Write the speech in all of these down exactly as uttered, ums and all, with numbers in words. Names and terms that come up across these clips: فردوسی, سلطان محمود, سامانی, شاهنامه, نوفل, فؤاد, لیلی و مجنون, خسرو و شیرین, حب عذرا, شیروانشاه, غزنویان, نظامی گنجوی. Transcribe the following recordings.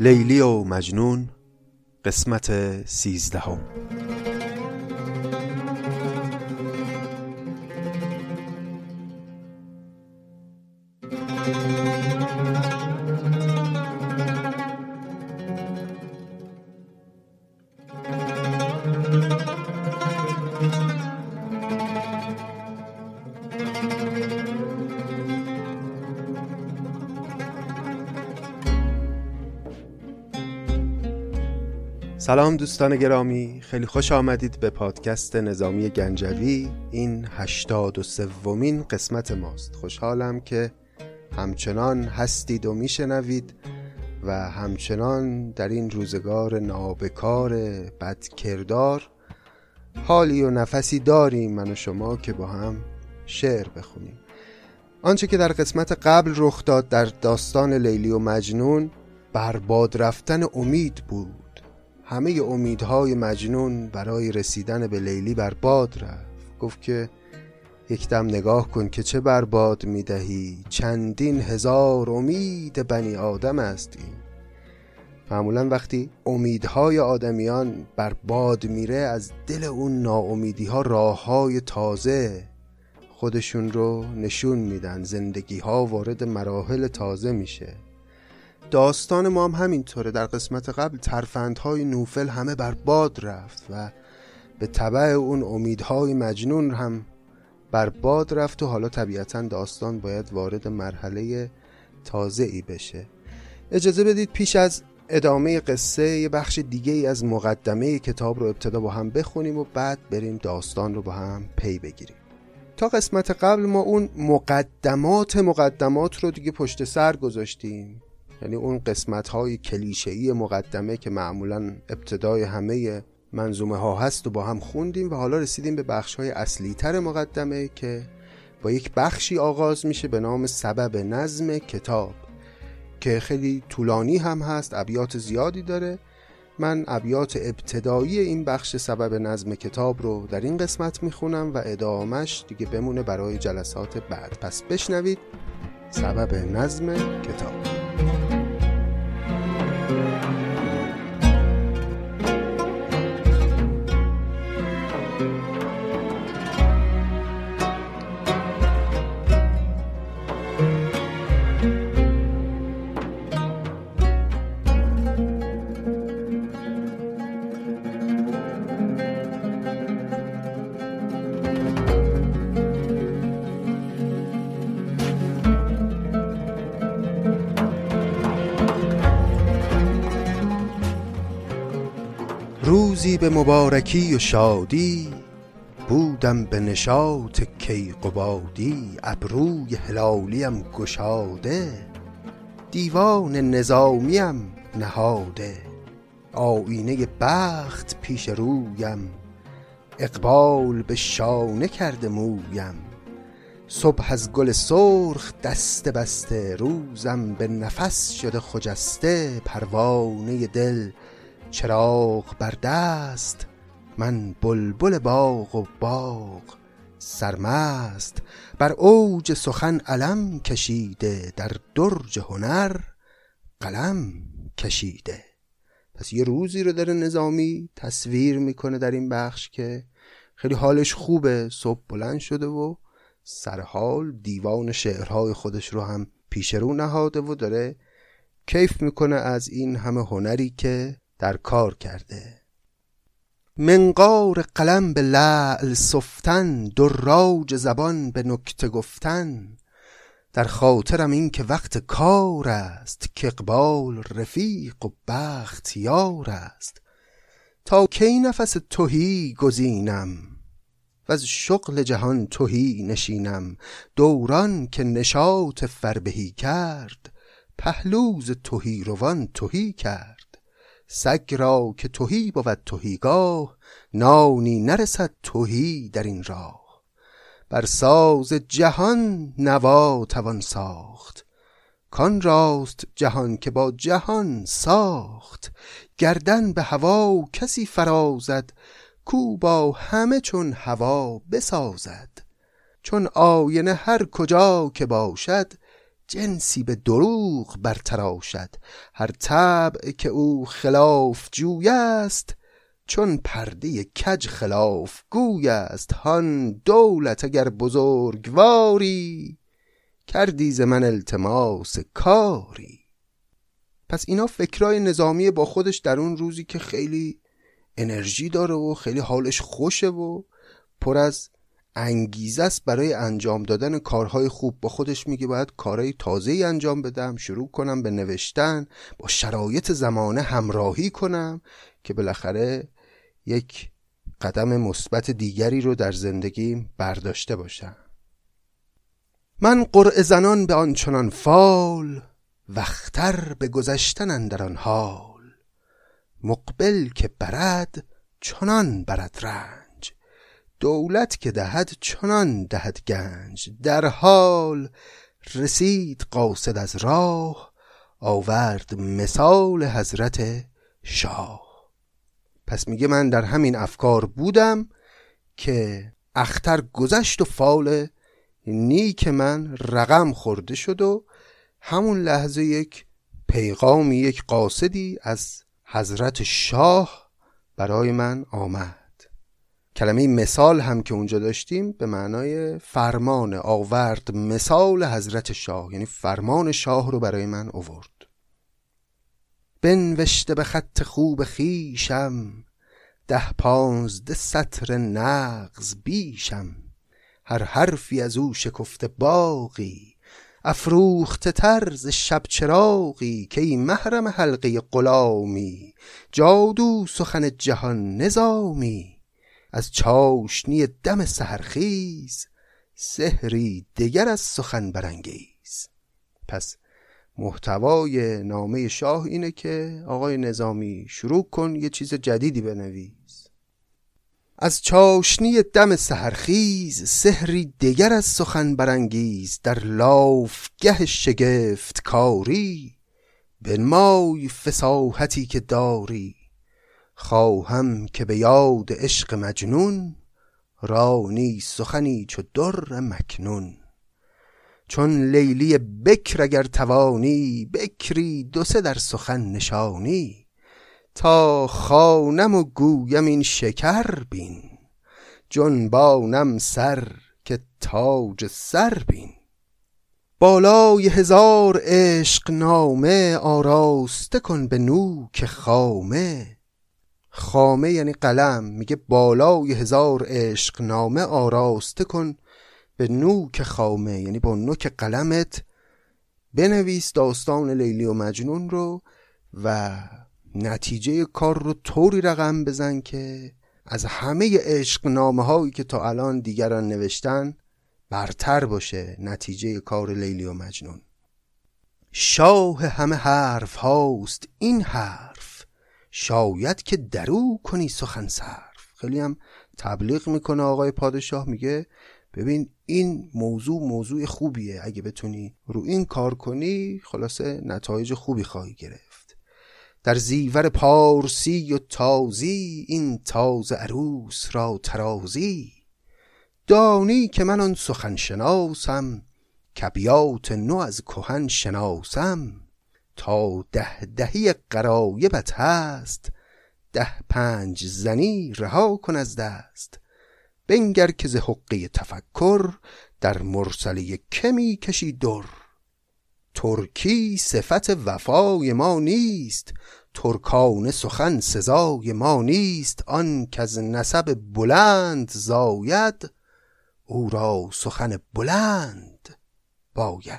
لیلی و مجنون قسمت سیزدهم. سلام دوستان گرامی، خیلی خوش آمدید به پادکست نظامی گنجوی. این هشتاد و سومین قسمت ماست. خوشحالم که همچنان هستید و میشنوید و همچنان در این روزگار نابکار بدکردار حالی و نفسی داریم من و شما که با هم شعر بخونیم. آنچه که در قسمت قبل رخ داد در داستان لیلی و مجنون بر باد رفتن امید بود. همه امیدهای مجنون برای رسیدن به لیلی بر باد رفت. گفت که یک دم نگاه کن که چه بر باد میدهی، چندین هزار امید بنی آدم هستی. معمولا وقتی امیدهای آدمیان بر باد میره از دل اون ناامیدیها راههای تازه خودشون رو نشون میدن، زندگیها وارد مراحل تازه میشه. داستان ما هم همینطوره. در قسمت قبل ترفندهای نوفل همه بر باد رفت و به تبع اون امیدهای مجنون هم بر باد رفت و حالا طبیعتاً داستان باید وارد مرحله تازه‌ای بشه. اجازه بدید پیش از ادامه قصه یه بخش دیگه ای از مقدمه کتاب رو ابتدا با هم بخونیم و بعد بریم داستان رو با هم پی بگیریم. تا قسمت قبل ما اون مقدمات مقدمات رو دیگه پشت سر گذاشتیم، یعنی اون قسمت‌های کلیشه‌ای مقدمه که معمولاً ابتدای همه منظومه ها هست و با هم خوندیم و حالا رسیدیم به بخش‌های اصلی‌تر مقدمه که با یک بخشی آغاز میشه به نام سبب نظم کتاب که خیلی طولانی هم هست، ابیات زیادی داره. من ابیات ابتدایی این بخش سبب نظم کتاب رو در این قسمت میخونم و ادامش دیگه بمونه برای جلسات بعد. پس بشنوید سبب نظم کتاب. روزی به مبارکی و شادی بودم به نشاط کیقبادی، ابروی هلالیم گشاده دیوان نظامیم نهاده، آینه بخت پیش رویم اقبال به شانه کرده مویم، صبح از گل سرخ دست بسته روزم به نفس شده خجسته، پروانه دل چراغ بر دست من بلبل باغ و باغ سرمست، بر اوج سخن علم کشیده در درج هنر قلم کشیده. پس یه روزی رو در نظامی تصویر میکنه در این بخش که خیلی حالش خوبه، صبح بلند شده و سرحال دیوان شعرهای خودش رو هم پیش رو نهاده و داره کیف میکنه از این همه هنری که در کار کرده. منقار قلم به لعل سفتن، دراج زبان به نکته گفتن، در خاطرم این که وقت کار است که اقبال رفیق و بخت یار است، تا کی نفس تهی گزینم و از شغل جهان تهی نشینم، دوران که نشاط فربهی کرد پهلوز تهی روان تهی کرد، سگ را که تهی بود تهیگاه نانی نرسد تهی در این راه، بر ساز جهان نوا توان ساخت کان راست جهان که با جهان ساخت، گردن به هوا کسی فرازد کو با همه چون هوا بسازد، چون آینه هر کجا که باشد جنسی به دروغ برتراشد. هر طبع که او خلاف جوی است، چون پرده کج خلاف گوی است. هان دولت اگر بزرگواری، کردی ز من التماس کاری. پس اینا فکرای نظامی با خودش در اون روزی که خیلی انرژی داره و خیلی حالش خوشه و پر از انگیزه است برای انجام دادن کارهای خوب، با خودش میگه باید کارهای تازه‌ای انجام بدم، شروع کنم به نوشتن، با شرایط زمانه همراهی کنم که بالاخره یک قدم مثبت دیگری رو در زندگیم برداشته باشم. من قرعه زنان به آنچنان فال، وختر به گذشتن اندر آن حال. مقبل که برد چنان برد رنج، دولت که دهد چنان دهد گنج. در حال رسید قاصد از راه، آورد مثال حضرت شاه. پس میگه من در همین افکار بودم که اختر گذشت و فال نیک من رقم خورده شد و همون لحظه یک پیغامی، یک قاصدی از حضرت شاه برای من آمد. کلمه مثال هم که اونجا داشتیم به معنای فرمان، آورد مثال حضرت شاه، یعنی فرمان شاه رو برای من آورد. بنوشته به خط خوب خیشم، ده پانزده سطر نغز بیشم. هر حرفی از او شکفته باغی، افروخته طرز شب چراغی. که ای محرم حلقه غلامی، جادو سخن جهان نظامی. از چاشنی دم سحرخیز، سحری دیگر از سخن برانگیز. پس محتوای نامه شاه اینه که آقای نظامی شروع کن یه چیز جدیدی بنویس. از چاشنی دم سحرخیز، سحری دیگر از سخن برانگیز. در لافگه شگفت کاری، بنمای فصاحتی که داری. خواهم که به یاد عشق مجنون، رانی سخنی چو در مکنون. چون لیلی بکر اگر توانی، بکری دو سه در سخن نشانی. تا خوانم و گویم این شکر بین، جنبانم سر که تاج سر بین. بالای هزار عشق نامه، آراسته کن به نوک خامه. خامه یعنی قلم. میگه بالای هزار عشق نامه، آراسته کن به نوک خامه، یعنی با نوک قلمت بنویس داستان لیلی و مجنون رو و نتیجه کار رو طوری رقم بزن که از همه عشق نامه هایی که تا الان دیگران نوشتن برتر باشه نتیجه کار لیلی و مجنون. شاه همه حرف هاست این حرف، شاید که درو کنی سخن صرف. خیلی هم تبلیغ میکنه آقای پادشاه، میگه ببین این موضوع موضوع خوبیه، اگه بتونی رو این کار کنی خلاصه نتایج خوبی خواهی گرفت. در زیور پارسی و تازی، این تاز عروس را ترازی. دانی که من آن سخن شناسم، کبیات نو از کهن شناسم. تا ده دهی قرایبت هست، ده پنج زنی رها کن از دست. بنگر که ز حقه تفکر، در مرسله کمی کشی در. ترکی صفت وفای ما نیست، ترکان سخن سزای ما نیست. آن که از نسب بلند زاید، او را سخن بلند باید.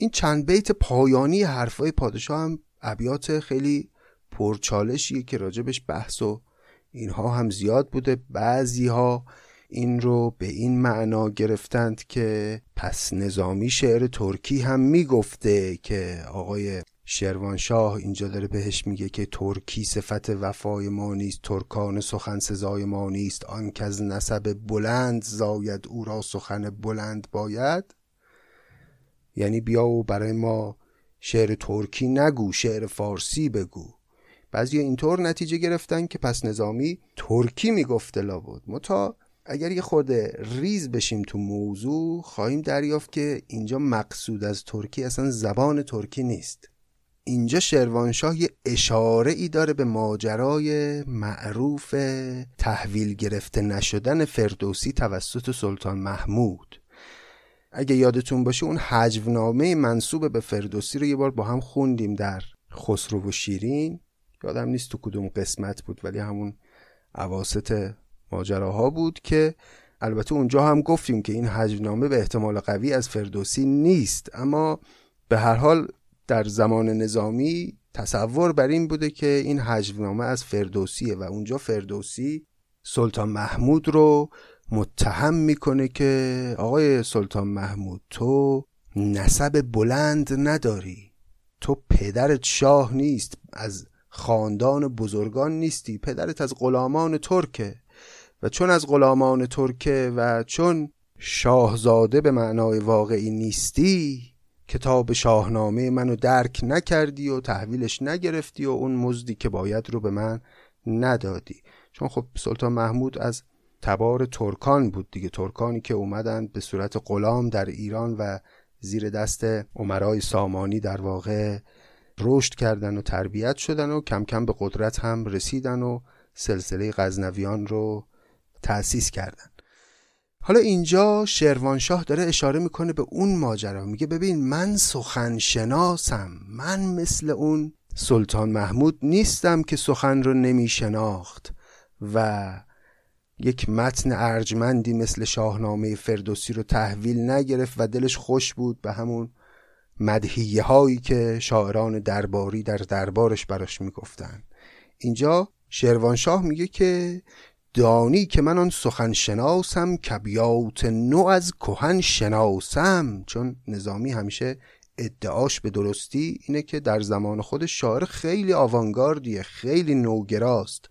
این چند بیت پایانی حرفای پادشاه هم ابیات خیلی پرچالشیه که راجبش بحث و اینها هم زیاد بوده. بعضیها این رو به این معنا گرفتند که پس نظامی شعر ترکی هم میگفته، که آقای شیروانشاه اینجا داره بهش میگه که ترکی صفت وفای ما نیست، ترکان سخن سزای ما نیست. آن که از نسب بلند زاید، او را سخن بلند باید. یعنی بیا و برای ما شعر ترکی نگو، شعر فارسی بگو. بعضی اینطور نتیجه گرفتن که پس نظامی ترکی میگفته لابد. ما تا اگر یه خورده ریز بشیم تو موضوع خواهیم دریافت که اینجا مقصود از ترکی اصلا زبان ترکی نیست. اینجا شیروانشاه یه اشاره ای داره به ماجرای معروف تحویل گرفته نشدن فردوسی توسط سلطان محمود. اگه یادتون باشه اون هجونامه منسوب به فردوسی رو یه بار با هم خوندیم در خسرو و شیرین، یادم نیست تو کدوم قسمت بود ولی همون اواسط ماجراها بود که البته اونجا هم گفتیم که این هجونامه به احتمال قوی از فردوسی نیست، اما به هر حال در زمان نظامی تصور بر این بوده که این هجونامه از فردوسیه و اونجا فردوسی سلطان محمود رو متهم میکنه که آقای سلطان محمود تو نسب بلند نداری، تو پدرت شاه نیست، از خاندان بزرگان نیستی، پدرت از غلامان ترکه و چون از غلامان ترکه و چون شاهزاده به معنای واقعی نیستی، کتاب شاهنامه منو درک نکردی و تحویلش نگرفتی و اون مزدی که باید رو به من ندادی. چون خب سلطان محمود از تبار ترکان بود دیگه، ترکانی که اومدن به صورت غلام در ایران و زیر دست امرای سامانی در واقع رشد کردن و تربیت شدن و کم کم به قدرت هم رسیدن و سلسله غزنویان رو تأسیس کردن. حالا اینجا شیروانشاه داره اشاره میکنه به اون ماجرا، میگه ببین من سخنشناسم، من مثل اون سلطان محمود نیستم که سخن رو نمیشناخت و یک متن ارجمندی مثل شاهنامه فردوسی رو تحویل نگرفت و دلش خوش بود به همون مدحیه هایی که شاعران درباری در دربارش براش میگفتن. اینجا شیروانشاه میگه که دانی که من آن سخن شناسم کبیات نو از کهن شناسم، چون نظامی همیشه ادعاش به درستی اینه که در زمان خودش شاعر خیلی آوانگاردیه، خیلی نوگراست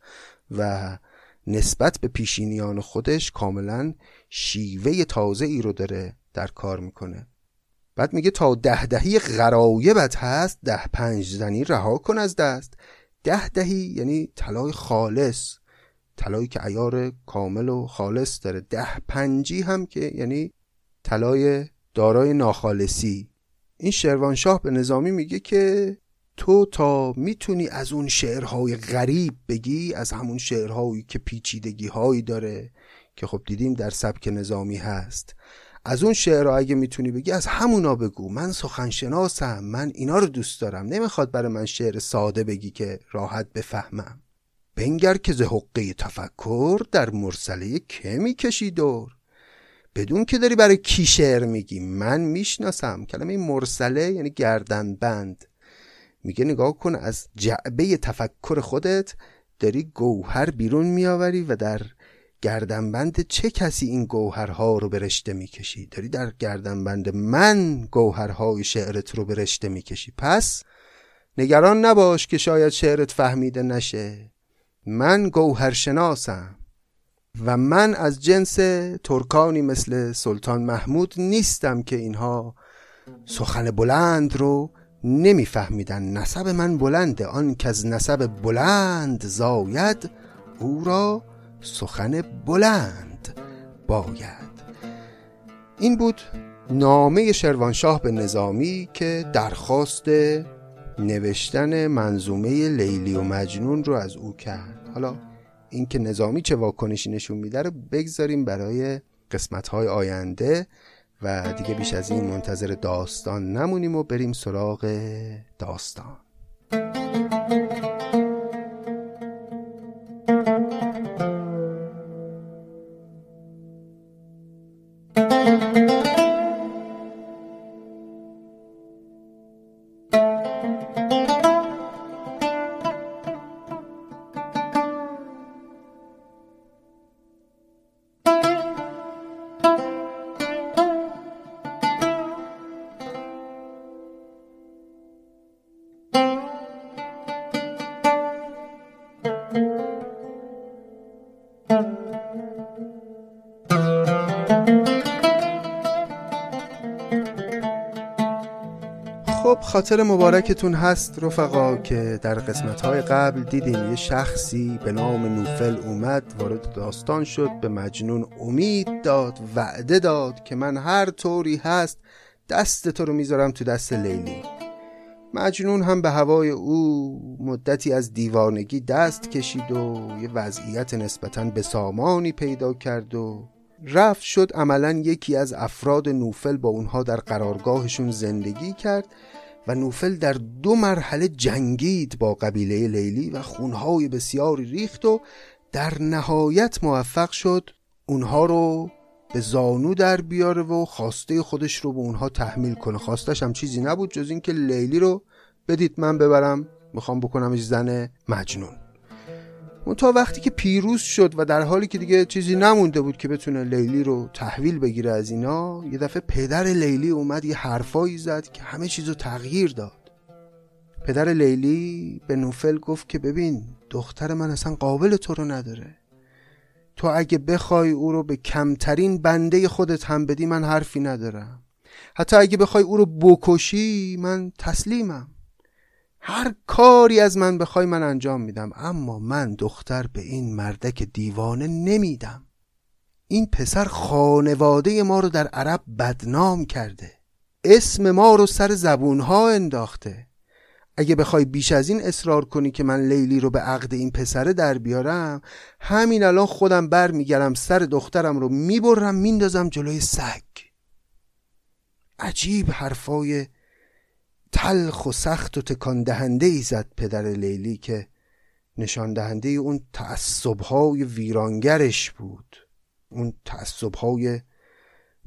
و نسبت به پیشینیان خودش کاملا شیوه تازه ای رو داره در کار میکنه. بعد میگه تا ده دهی غرایبت هست ده پنج زنی رها کن از دست. ده دهی یعنی طلای خالص، طلایی که عیار کامل و خالص داره. ده پنجی هم که یعنی طلای دارای ناخالصی. این شیروانشاه به نظامی میگه که تو تا میتونی از اون شعرهای غریب بگی، از همون شعرهایی که پیچیدگی هایی داره که خب دیدیم در سبک نظامی هست، از اون شعرها اگه میتونی بگی از همونا بگو، من سخنشناسم، من اینا رو دوست دارم، نمیخواد برای من شعر ساده بگی که راحت بفهمم. بنگر که ز حقه تفکر در مرسله کمی کشی دور. بدون که داری برای کی شعر میگی، من میشناسم. کلمه مرسله یعنی گردن بند. میگه نگاه کن از جعبه تفکر خودت داری گوهر بیرون میآوری و در گردنبند چه کسی این گوهرها رو برشته میکشی، داری در گردنبند من گوهرهای شعرت رو برشته میکشی، پس نگران نباش که شاید شعرت فهمیده نشه، من گوهرشناسم و من از جنس ترکانی مثل سلطان محمود نیستم که اینها سخن بلند رو نمیفهمیدن، نسب من بلنده، آن که از نسب بلند زاید او را سخن بلند باید. این بود نامه شیروانشاه به نظامی که درخواست نوشتن منظومه لیلی و مجنون رو از او کرد. حالا این که نظامی چه واکنشی نشون میده رو بگذاریم برای قسمت‌های آینده و دیگه بیش از این منتظر داستان نمونیم و بریم سراغ داستان. خب خاطر مبارکتون هست رفقا که در قسمت‌های قبل دیدیم یه شخصی به نام نوفل اومد، وارد داستان شد، به مجنون امید داد، وعده داد که من هر طوری هست دست تو رو میذارم تو دست لیلی. مجنون هم به هوای او مدتی از دیوانگی دست کشید و یه وضعیت نسبتاً به سامانی پیدا کرد و رفت شد عملاً یکی از افراد نوفل، با اونها در قرارگاهشون زندگی کرد و نوفل در دو مرحله جنگید با قبیله لیلی و خونهای بسیاری ریخت و در نهایت موفق شد اونها رو به زانو در بیاره و خواسته خودش رو به اونها تحمیل کنه. خواستش هم چیزی نبود جز این که لیلی رو بدید من ببرم، میخوام بکنمش زن مجنون. اون تا وقتی که پیروز شد و در حالی که دیگه چیزی نمونده بود که بتونه لیلی رو تحویل بگیره از اینا، یه دفعه پدر لیلی اومد یه حرفایی زد که همه چیز رو تغییر داد. پدر لیلی به نوفل گفت که ببین دختر من اصلا قابل تو رو نداره، تو اگه بخوای او رو به کمترین بنده خودت هم بدی من حرفی ندارم، حتی اگه بخوای او رو بکشی من تسلیمم، هر کاری از من بخوای من انجام میدم، اما من دختر به این مردک دیوانه نمیدم. این پسر خانواده ما رو در عرب بدنام کرده، اسم ما رو سر زبونها انداخته، اگه بخوای بیش از این اصرار کنی که من لیلی رو به عقد این پسره در بیارم، همین الان خودم بر میگرم سر دخترم رو میبرم میندازم جلوی سگ. عجیب حرفای تلخ و سخت و تکان دهنده ای زد پدر لیلی که نشان دهنده اون تعصب‌های ویرانگرش بود، اون تعصب‌های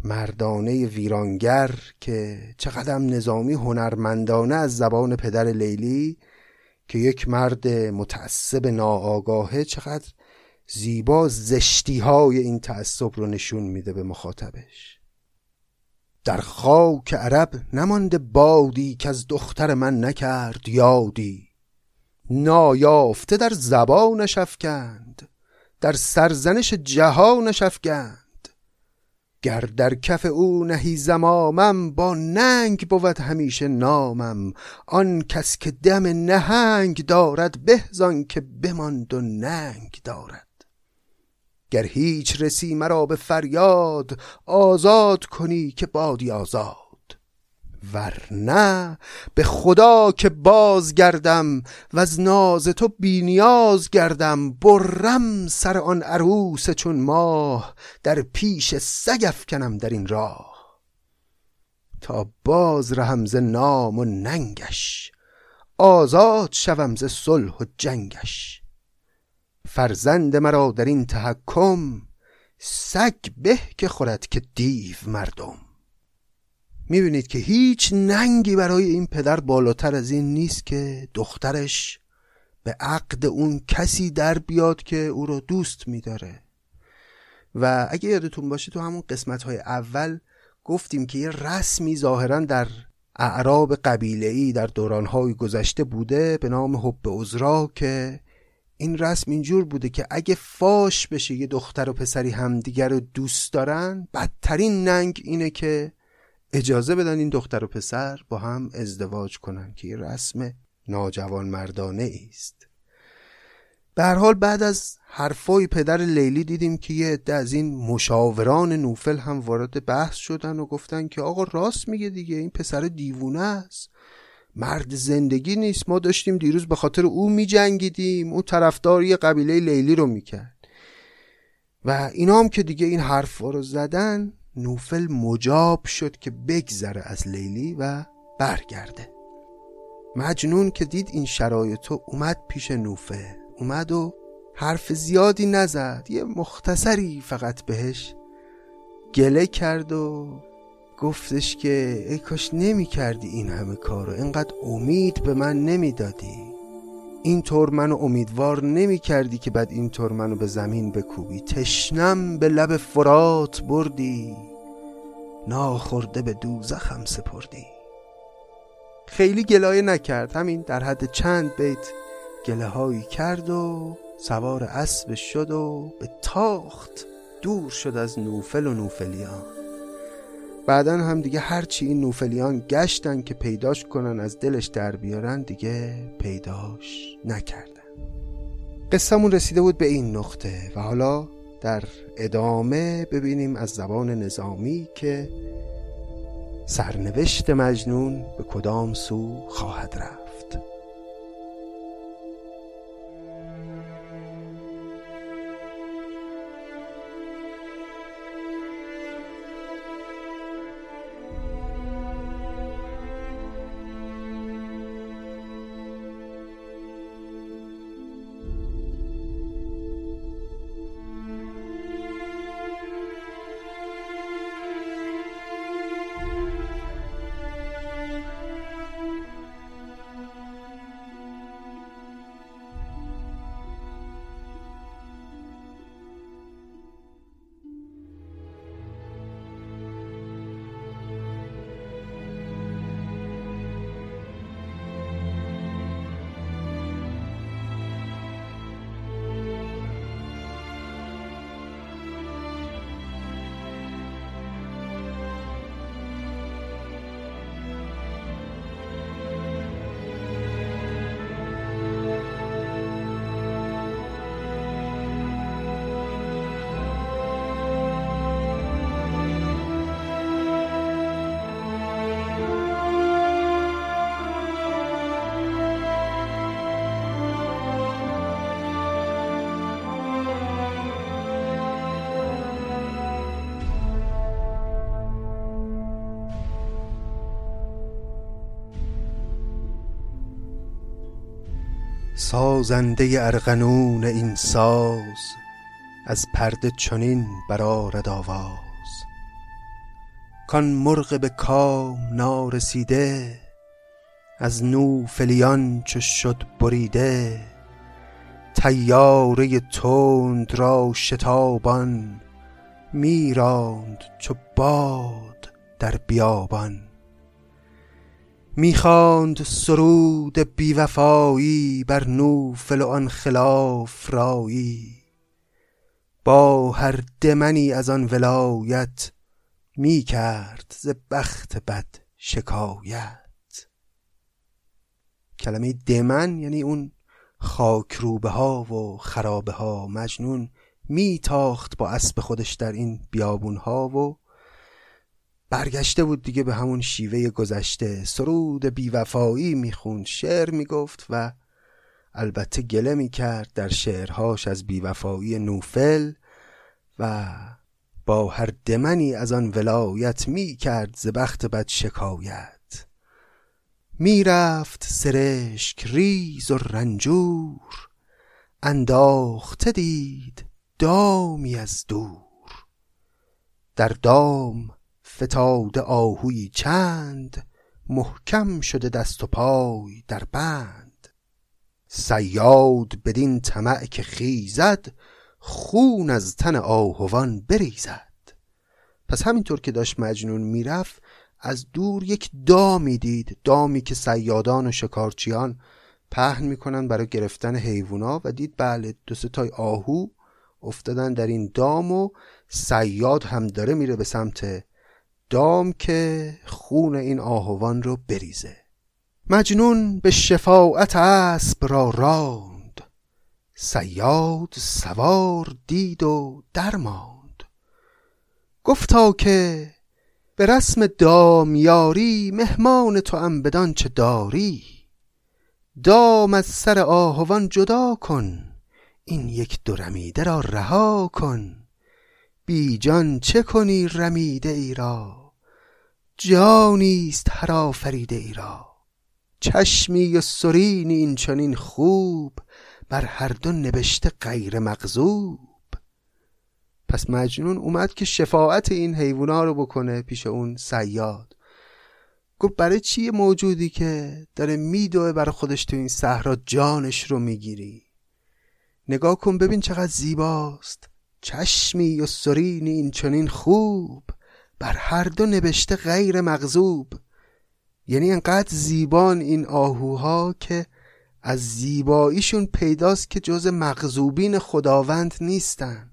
مردانه ویرانگر که چقدر نظامی هنرمندانه از زبان پدر لیلی که یک مرد متعصب ناآگاهه چقدر زیبا زشتی‌های این تعصب رو نشون میده به مخاطبش. در خاک عرب نمانده بادی که از دختر من نکرد یادی، نایافته در زبانش افکند، در سرزنش جهانش افکند، گر در کف او نهی زمامم، با ننگ بود همیشه نامم، آن کس که دم نهنگ دارد، به زان که بماند و ننگ دارد. گر هیچ رسی مرا به فریاد، آزاد کنی که بادی آزاد، ورنه به خدا که باز گردم و از ناز تو بی نیاز گردم، برم سر آن عروس چون ماه، در پیش سگ افکنم در این راه، تا باز رهم ز نام و ننگش، آزاد شوم ز صلح و جنگش، فرزند مرا در این تحکم، سگ به که خورد که دیو مردم. میبینید که هیچ ننگی برای این پدر بالاتر از این نیست که دخترش به عقد اون کسی در بیاد که او رو دوست میداره. و اگه یادتون باشه تو همون قسمت‌های اول گفتیم که یه رسمی ظاهرا در اعراب قبیله‌ای در دوران‌های گذشته بوده به نام حب عذرا، که این رسم اینجور بوده که اگه فاش بشه یه دختر و پسری همدیگر رو دوست دارن، بدترین ننگ اینه که اجازه بدن این دختر و پسر با هم ازدواج کنن، که یه رسم ناجوان مردانه ایست. به هر حال بعد از حرفای پدر لیلی دیدیم که یه عده از این مشاوران نوفل هم وارد بحث شدن و گفتن که آقا راست میگه دیگه، این پسر دیوونه است، مرد زندگی نیست، ما داشتیم دیروز به خاطر او می جنگیدیم، او طرفداری قبیله لیلی رو می کرد. و اینا هم که دیگه این حرفا رو زدن، نوفل مجاب شد که بگذره از لیلی و برگرده. مجنون که دید این شرایطو اومد پیش نوفل، اومد و حرف زیادی نزد، یه مختصری فقط بهش گله کرد و گفتش که ای کاش نمی کردی این همه کارو، اینقدر امید به من نمی دادی، اینطور منو امیدوار نمی کردی که بعد اینطور منو به زمین بکوبی، تشنم به لب فرات بردی، ناخورده به دوزخم سپردی. خیلی گلایه نکرد، همین در حد چند بیت گله هایی کرد و سوار اسب شد و به تاخت دور شد از نوفل و نوفلیان. بعداً هم دیگه هرچی این نوفلیان گشتن که پیداش کنن از دلش در بیارن دیگه پیداش نکردن. قصه‌مون رسیده بود به این نقطه و حالا در ادامه ببینیم از زبان نظامی که سرنوشت مجنون به کدام سو خواهد رفت. سازنده ارغنون این ساز از پرده چنین برآرد آواز، کان مرغ به کام نارسیده از نوفلیان چو شد بریده، طیاره تند را شتابان میراند چو باد در بیابان، میخواند سرود بیوفایی بر نوفل و آن خلاف رایی، با هر دمنی از آن ولایت میکرد ز بخت بد شکایت. کلمه دمن یعنی اون خاکروبه ها و خرابه ها. مجنون میتاخت با اسب خودش در این بیابون ها و برگشته بود دیگه به همون شیوه گذشته، سرود بیوفایی میخوند، شعر میگفت و البته گله میکرد در شعرهاش از بیوفایی نوفل و با هر دمنی از آن ولایت میکرد ز بخت بد شکایت. میرفت سرشک ریز و رنجور، انداخته دید دامی از دور، در دام فتاده آهوی چند، محکم شده دست و پای در بند، صیاد بدین طمع که خیزد، خون از تن آهوان بریزد. پس همینطور که داشت مجنون میرفت از دور یک دامی دید، دامی که صیادان و شکارچیان پهن میکنن برای گرفتن حیونا، و دید بله دو سه تای آهو افتادن در این دام و صیاد هم داره میره به سمت دام که خون این آهوان رو بریزه. مجنون به شفاعت اسب را راند، صیاد سوار دید و درماند، گفتا که به رسم دامیاری مهمان توام بدان چه داری، دام از سر آهوان جدا کن، این یک دو رمیده را رها کن، بی جان چه کنی رمیده ای را، جانیست هر آفریده ای را، چشمی و سرین این چنین خوب، بر هر دو نبشته غیر مغضوب. پس مجنون اومد که شفاعت این حیونا رو بکنه پیش اون صیاد. گفت برای چیه موجودی که داره میدوه برای خودش تو این صحرا جانش رو میگیری؟ نگاه کن ببین چقدر زیباست، چشمی و سرین این چنین خوب، بر هر دو نبشته غیر مغضوب. یعنی انقدر زیبان این آهوها که از زیباییشون پیداست که جز مغضوبین خداوند نیستن،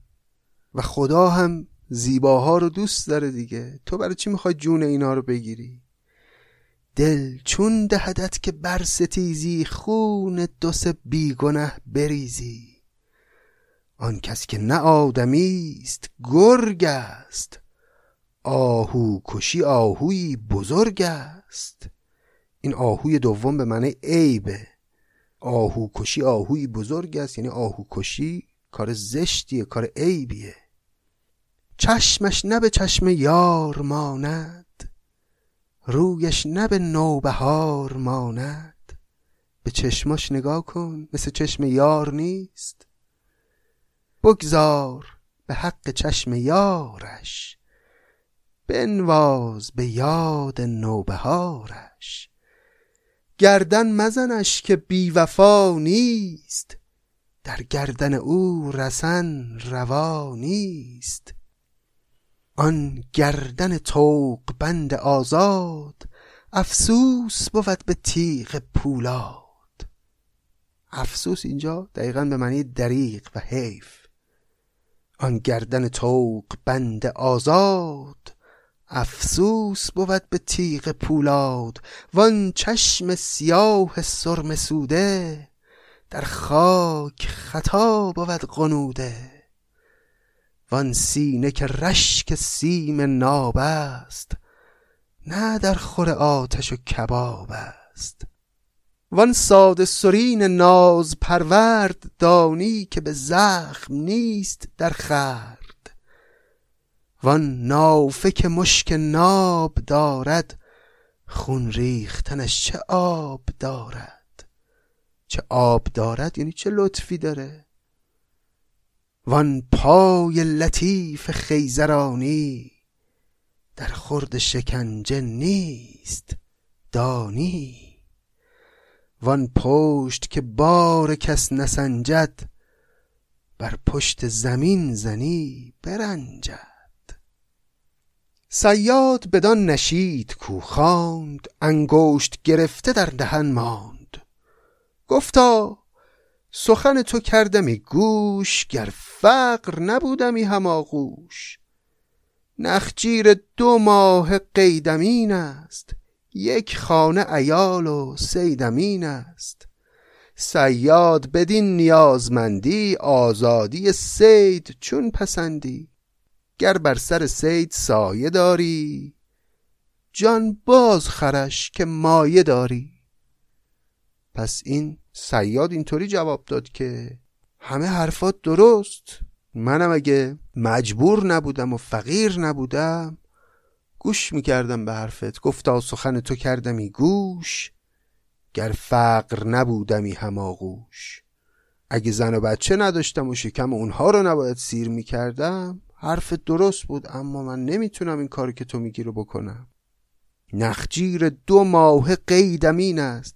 و خدا هم زیباها رو دوست داره دیگه. تو برای چی میخوای جون اینا رو بگیری؟ دل چون دهدت که برستیزی، خون دو سه بیگنه بریزی. آن کس که نه آدمی است گرگ است، آهو کشی آهوی بزرگ است. این آهوی دوم به معنی عیبه. آهو کشی آهوی بزرگ است یعنی آهو کشی کار زشتیه، کار عیبیه. چشمش نه به چشم یار ماند، رویش نه به نوبهار ماند. به چشماش نگاه کن، مثل چشم یار نیست. بگذار به حق چشم یارش، بنواز به یاد نوبهارش. گردن مزنش که بی وفا نیست، در گردن او رسن روا نیست. آن گردن توق بند آزاد، افسوس بود به تیغ پولاد. افسوس اینجا دقیقاً به معنی دریغ و حیف. آن گردن توق بند آزاد، افسوس بود به تیغ پولاد. وان چشم سیاه سرمه سوده، در خاک خطا بود غنوده. وان سینه که رشک سیم ناب است، نه در خور آتش و کباب است. وان ساده سرین ناز پرورد، دانی که به زخم نیست در خرد. وان نافه که مشک ناب دارد، خون ریختنش چه آب دارد. چه آب دارد یعنی چه لطفی داره. وان پای لطیف خیزرانی، در خورد شکنجه نیست دانی. وان پشت که بار کس نسنجد، بر پشت زمین زنی برنجد. صیاد بدان نشید کو خواند، انگشت گرفته در دهن ماند. گفتا سخن تو کردمی گوش، گر فقر نبودمی هم آغوش. نخجیر دو ماه قیدمین است، یک خانه عیال و سیدمین است. صیاد بدین نیازمندی، آزادی سید چون پسندی. گر بر سر سید سایه داری، جان باز خرش که مایه داری. پس این صیاد اینطوری جواب داد که همه حرفات درست، منم اگه مجبور نبودم و فقیر نبودم گوش میکردم به حرفت. گفتا سخن تو کردمی گوش، گر فقر نبودمی هم آغوش. اگه زن و بچه نداشتم و شکم اونها رو نباید سیر میکردم، حرفت درست بود، اما من نمیتونم این کاری که تو میگی رو بکنم. نخجیر دو ماه قیدمین است.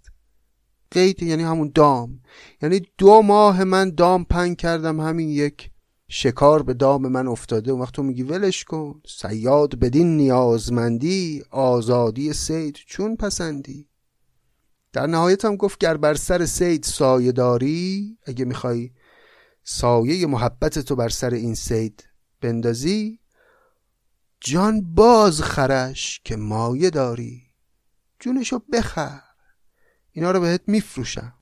قید یعنی همون دام، یعنی دو ماه من دام پنگ کردم، همین یک شکار به دام من افتاده. اون وقت تو میگی ولش کن. صیاد بدین نیازمندی، آزادی صید چون پسندی. در نهایت هم گفت گر بر سر صید سایه داری، اگه میخوای سایه محبت تو بر سر این صید بندازی، جان باز خرش که مایه داری. جونشو بخر، اینا رو بهت میفروشم.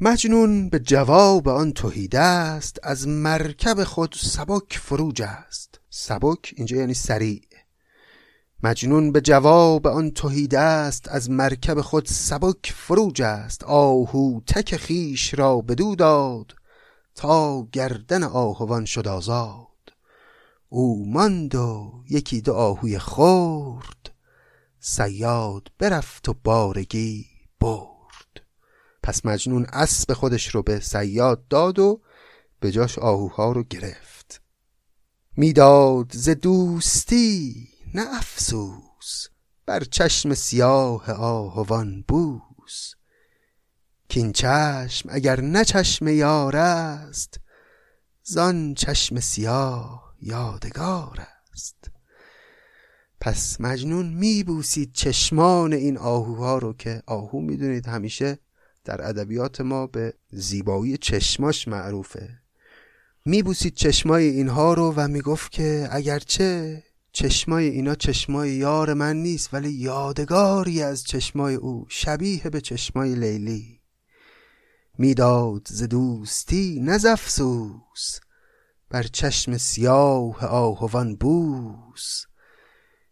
مجنون به جواب آن تهیده است، از مرکب خود سبک فروج است. سبک اینجا یعنی سریع. مجنون به جواب آن تهیده است، از مرکب خود سبک فروج است. آهو تک خیش را بدو داد، تا گردن آهوان شد آزاد. او ماند و یکی دو آهوی خورد، صیاد برفت و بارگی برد. پس مجنون اسب خودش رو به صیاد داد و به جاش آهوها رو گرفت. میداد ز دوستی نه افسوس، بر چشم سیاه آهوان بوس. کین چشم اگر نه چشم یار است، زان چشم سیاه یادگار است. پس مجنون میبوسید چشمان این آهوها رو، که آهو میدونید همیشه در ادبیات ما به زیبایی چشماش معروفه. میبوسید چشمای اینها رو و میگفت که اگرچه چشمای اینا چشمای یار من نیست، ولی یادگاری از چشمای او، شبیه به چشمای لیلی. میداد ز دوستی نز افسوس، بر چشم سیاه آهوان بوس،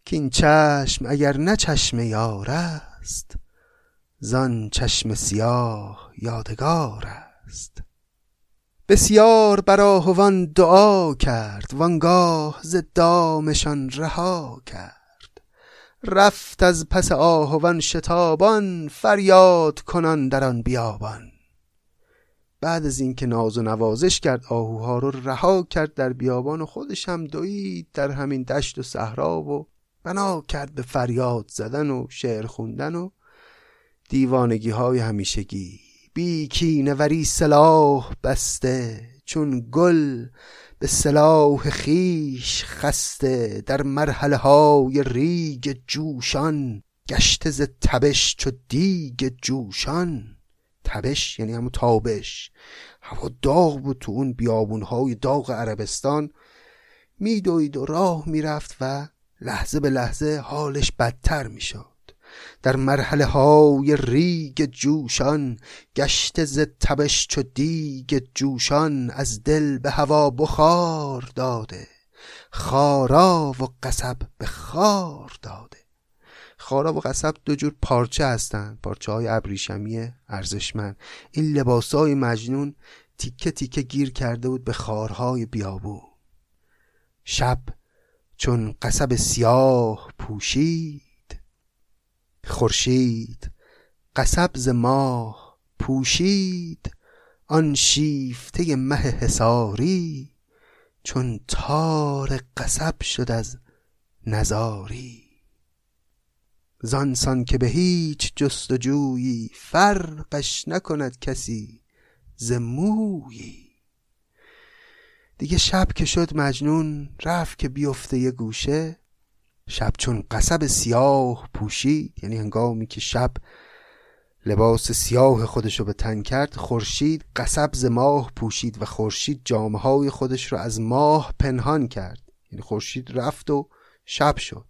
که این چشم اگر نه چشم یار است، زان چشم سیاه یادگار است. بسیار بر آهوان دعا کرد، وانگاه ز دامشان رها کرد. رفت از پس آهوان شتابان، فریاد کنان در آن بیابان. بعد از این که ناز و نوازش کرد، آهوها رو رها کرد در بیابان و خودش هم دوید در همین دشت و صحرا و بنا کرد به فریاد زدن و شعر خوندن و دیوانگی های همیشگی. بی کینه وری سلاح بسته، چون گل به سلاح خیش خسته. در مرحله های ریگ جوشان، گشته ز تبش چو دیگ جوشان. تبش یعنی همون تابش، هوا داغ بود تو اون بیابونهای داغ عربستان. میدوید و راه میرفت و لحظه به لحظه حالش بدتر میشد. در مرحله های ریگ جوشان، گشته ز تبش چو دیگ جوشان. از دل به هوا بخار داده، خارا و قصب به خار داده. خارا و قصب دو جور پارچه هستن، پارچه های ابریشمی ارزشمند. این لباس های مجنون تیکه تیکه گیر کرده بود به خارهای بیابون. شب چون قصب سیاه پوشید، خورشید قصب ز ماه پوشید. آن شیفته مه حصاری، چون تار قصب شد از نزاری. زان سان که به هیچ جستجویی، فرقش نکند کسی ز مویی. دیگه شب که شد مجنون رفت که بیفته یه گوشه. شب چون قصب سیاه پوشید، یعنی هنگامی که شب لباس سیاه خودش رو به تن کرد. خورشید قصب ز ماه پوشید و خورشید جامه‌های خودش رو از ماه پنهان کرد، یعنی خورشید رفت و شب شد.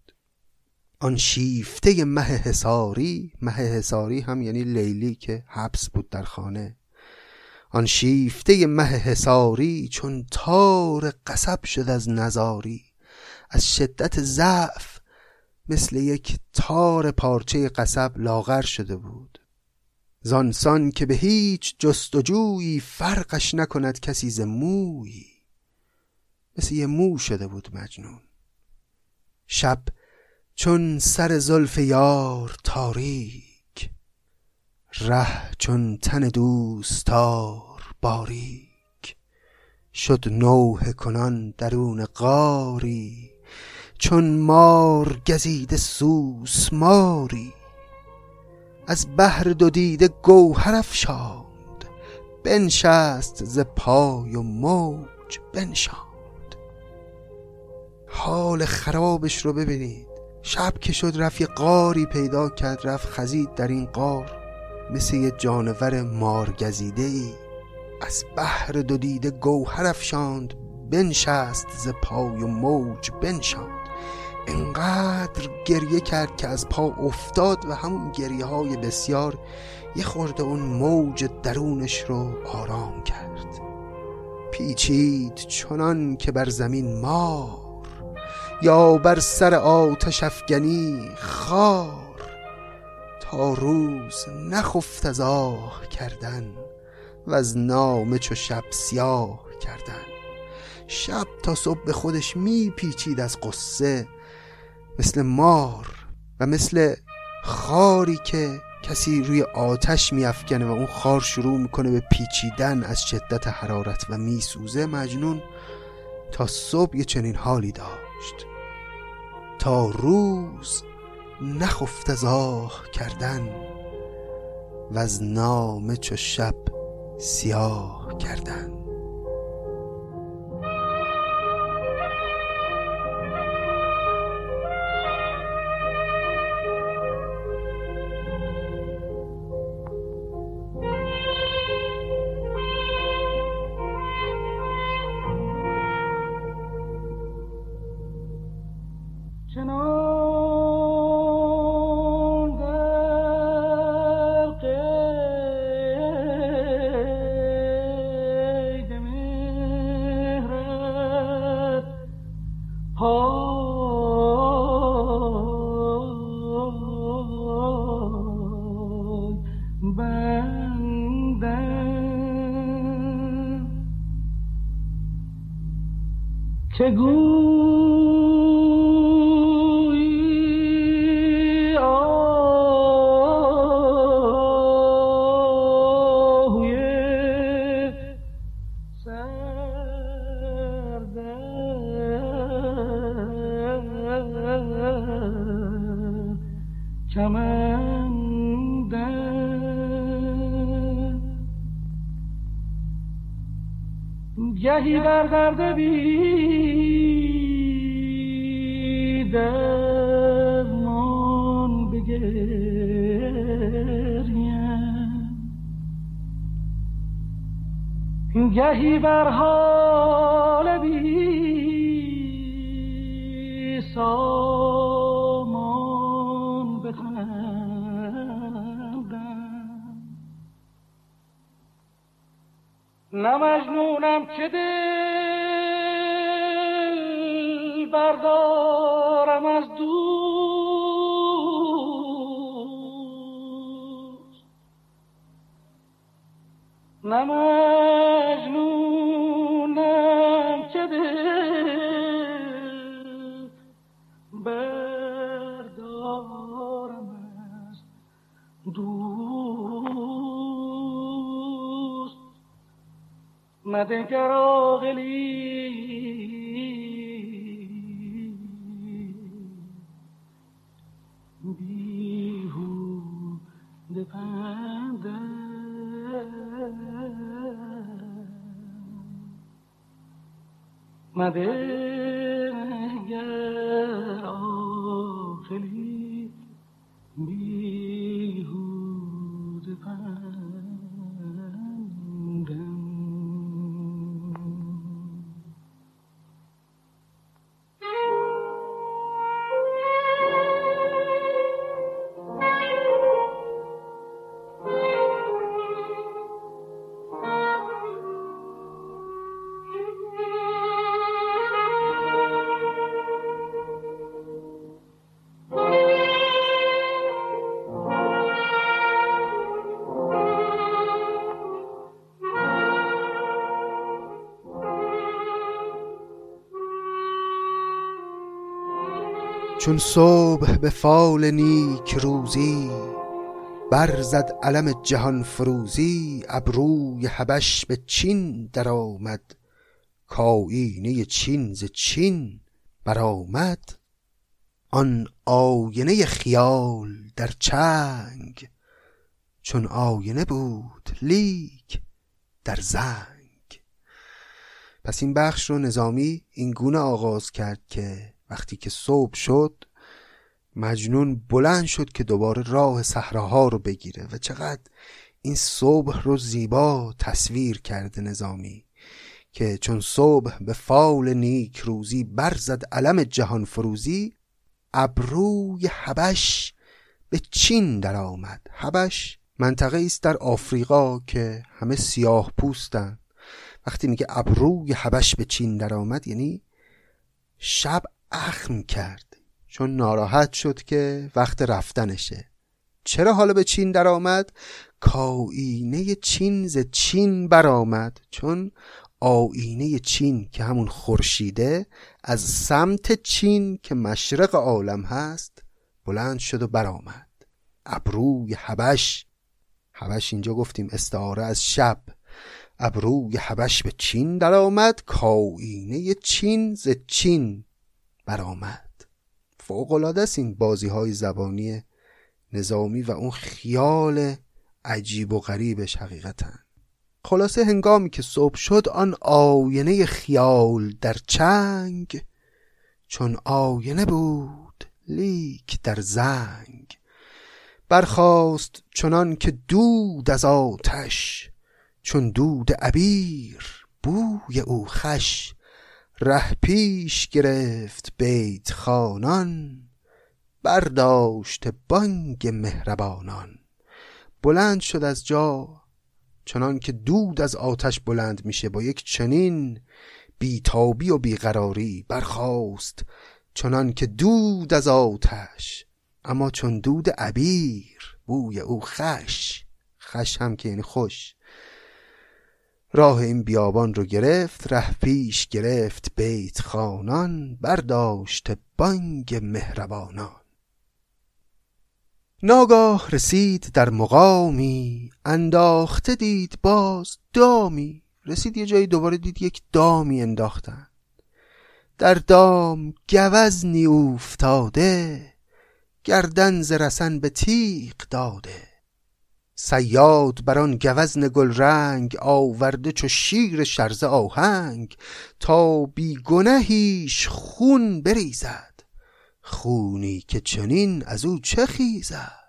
آن شیفته مه حصاری، مه حصاری هم یعنی لیلی که حبس بود در خانه. آن شیفته مه حصاری، چون تار قصب شد از نزاری. از شدت ضعف مثل یک تار پارچه قصب لاغر شده بود. زانسان که به هیچ جستجویی، فرقش نکند کسی ز مویی. مثل یه مو شده بود مجنون. شب چون سر زلف یار تاریک، ره چون تن دوستار باریک. شد نوحه کنان درون غاری، چون مار گزیده سوس ماری. از بحر دو دیده گوهر افشاند، بنشست ز پای و موج بنشاند. حال خرابش رو ببینید. شب که شد رفت یه غاری پیدا کرد، رفت خزید در این غار مثل یه جانور مار گزیده ای. از بحر دو دیده گوهر افشاند، بنشست ز پای و موج بنشاند. انقدر گریه کرد که از پا افتاد و همون گریه های بسیار یه خورده اون موج درونش رو آرام کرد. پیچید چنان که بر زمین مار، یا بر سر آتش افگنی خار. تا روز نخفت از آه کردن، و از نامه چو شب سیاه کردن. شب تا صبح به خودش میپیچید از قصه، مثل مار و مثل خاری که کسی روی آتش میافکنه و اون خار شروع میکنه به پیچیدن از شدت حرارت و میسوزه. مجنون تا صبح یه چنین حالی داشت. تا روز نخفت از آه کردن، و از نامه چو شب سیاه کردن. که گویی آهوی سردم کمندم گهی بر درد بی درمان بگریم، گهی بر حال بی سامان بخندم، نه مجنونم که دل بردار از دوست، نه مجنونم که دل بردارم از دوست، مده که راغلی مدگر آخلی بیهود پندم. چون صبح به فال نیک روزی برزد علم جهان فروزی، ابروی حبش به چین در آمد، کاینه چین ز چین برآمد، آن آینه خیال در چنگ چون آینه بود لیک در زنگ. پس این بخش رو نظامی این گونه آغاز کرد که وقتی که صبح شد مجنون بلند شد که دوباره راه صحراها رو بگیره، و چقدر این صبح رو زیبا تصویر کرده نظامی که چون صبح به فال نیک روزی برزد علم جهان فروزی، ابروی حبش به چین در آمد. حبش منطقه ایست در آفریقا که همه سیاه پوستن. وقتی میگه ابروی حبش به چین در آمد یعنی شب اخم کرد، چون ناراحت شد که وقت رفتنشه. چرا حالا به چین در آمد؟ کاینه چین ز چین برآمد، چون آینه چین که همون خورشیده از سمت چین که مشرق عالم هست بلند شد و برآمد. ابروی حبش، حبش اینجا گفتیم استعاره از شب، ابروی حبش به چین در آمد، کاینه چین ز چین برآمد. فوق‌العاده است این بازی‌های زبانی نظامی و اون خیال عجیب و غریبش حقیقتاً. خلاصه هنگامی که صبح شد، آن آینه خیال در چنگ چون آینه بود لیک در زنگ، برخاست چنان که دود از آتش، چون دود عبیر بوی او خوش، ره پیش گرفت بیت خانان، برداشت بانگ مهربانان. بلند شد از جا چنان که دود از آتش بلند میشه، با یک چنین بیتابی و بیقراری برخاست چنان که دود از آتش، اما چون دود عبیر بوی او خوش، خوش هم که یعنی خوش، راه این بیابان رو گرفت، ره پیش گرفت بیت خانان، برداشت بانگ مهربانان. ناگاه رسید در مقامی، انداخته دید باز دامی. رسید یه جایی دوباره دید یک دامی انداختن، در دام گوزنی افتاده، گردن ز رسن به تیغ داده. صیاد بران گوزن گل رنگ، آورده چو شیر شرزه آهنگ. تا بی گنهیش خون بریزد، خونی که چنین از او چه خیزد.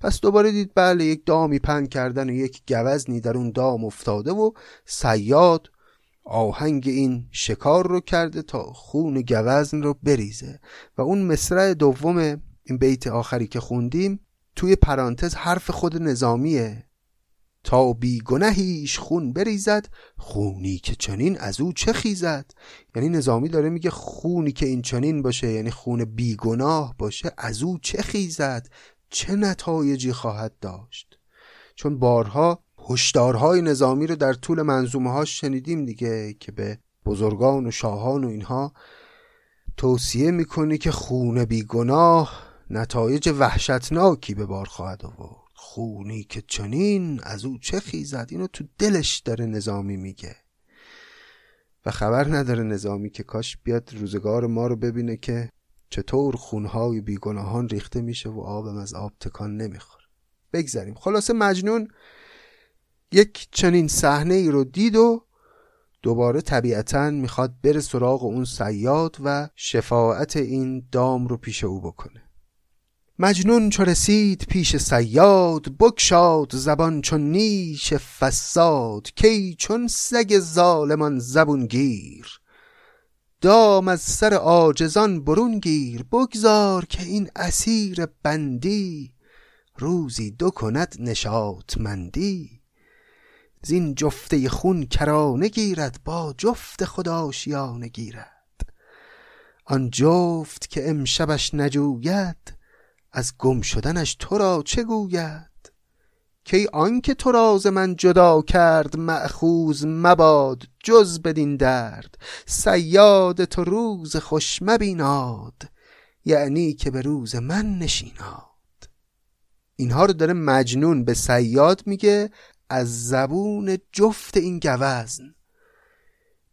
پس دوباره دید بله یک دامی پهن کردن و یک گوزنی در اون دام افتاده و صیاد آهنگ این شکار رو کرده تا خون گوزن رو بریزه. و اون مصرع دوم این بیت آخری که خوندیم توی پرانتز حرف خود نظامیه، تا بی گنهیش خون بریزد، خونی که چنین از او چه خیزد. یعنی نظامی داره میگه خونی که این چنین باشه، یعنی خون بی گناه باشه، از او چه خیزد، چه نتایجی خواهد داشت. چون بارها هشدارهای نظامی رو در طول منظومه‌هاش شنیدیم دیگه که به بزرگان و شاهان و اینها توصیه میکنه که خون بیگناه نتایج وحشتناکی به بار خواهد آورد. خونی که چنین از او چه خیزد، اینو تو دلش داره نظامی میگه و خبر نداره نظامی که کاش بیاد روزگار ما رو ببینه که چطور خونهای بیگناهان ریخته میشه و آبم از آب تکان نمیخوره. بگذاریم. خلاصه مجنون یک چنین صحنه ای رو دید و دوباره طبیعتاً میخواد بره سراغ اون صیاد و شفاعت این دام رو پیش او بکنه. مجنون چو رسید پیش صیاد، بگشاد زبان چون نیش فساد. کی چون سگ ظالمان زبون گیر، دام از سر عاجزان برون گیر. بگذار که این اسیر بندی، روزی دو کند نشاطمندی. زین جفته خون کرانه گیرد، با جفت خداشیانه گیرد. آن جفت که امشبش نجوید، از گم شدنش تو را چه گوید. کی آن که تو را ز من جدا کرد، مأخوذ مباد جز بدین درد. صیاد تو روز خوش مبیناد، یعنی که به روز من نشیناد. اینها رو داره مجنون به صیاد میگه از زبون جفت این گوزن.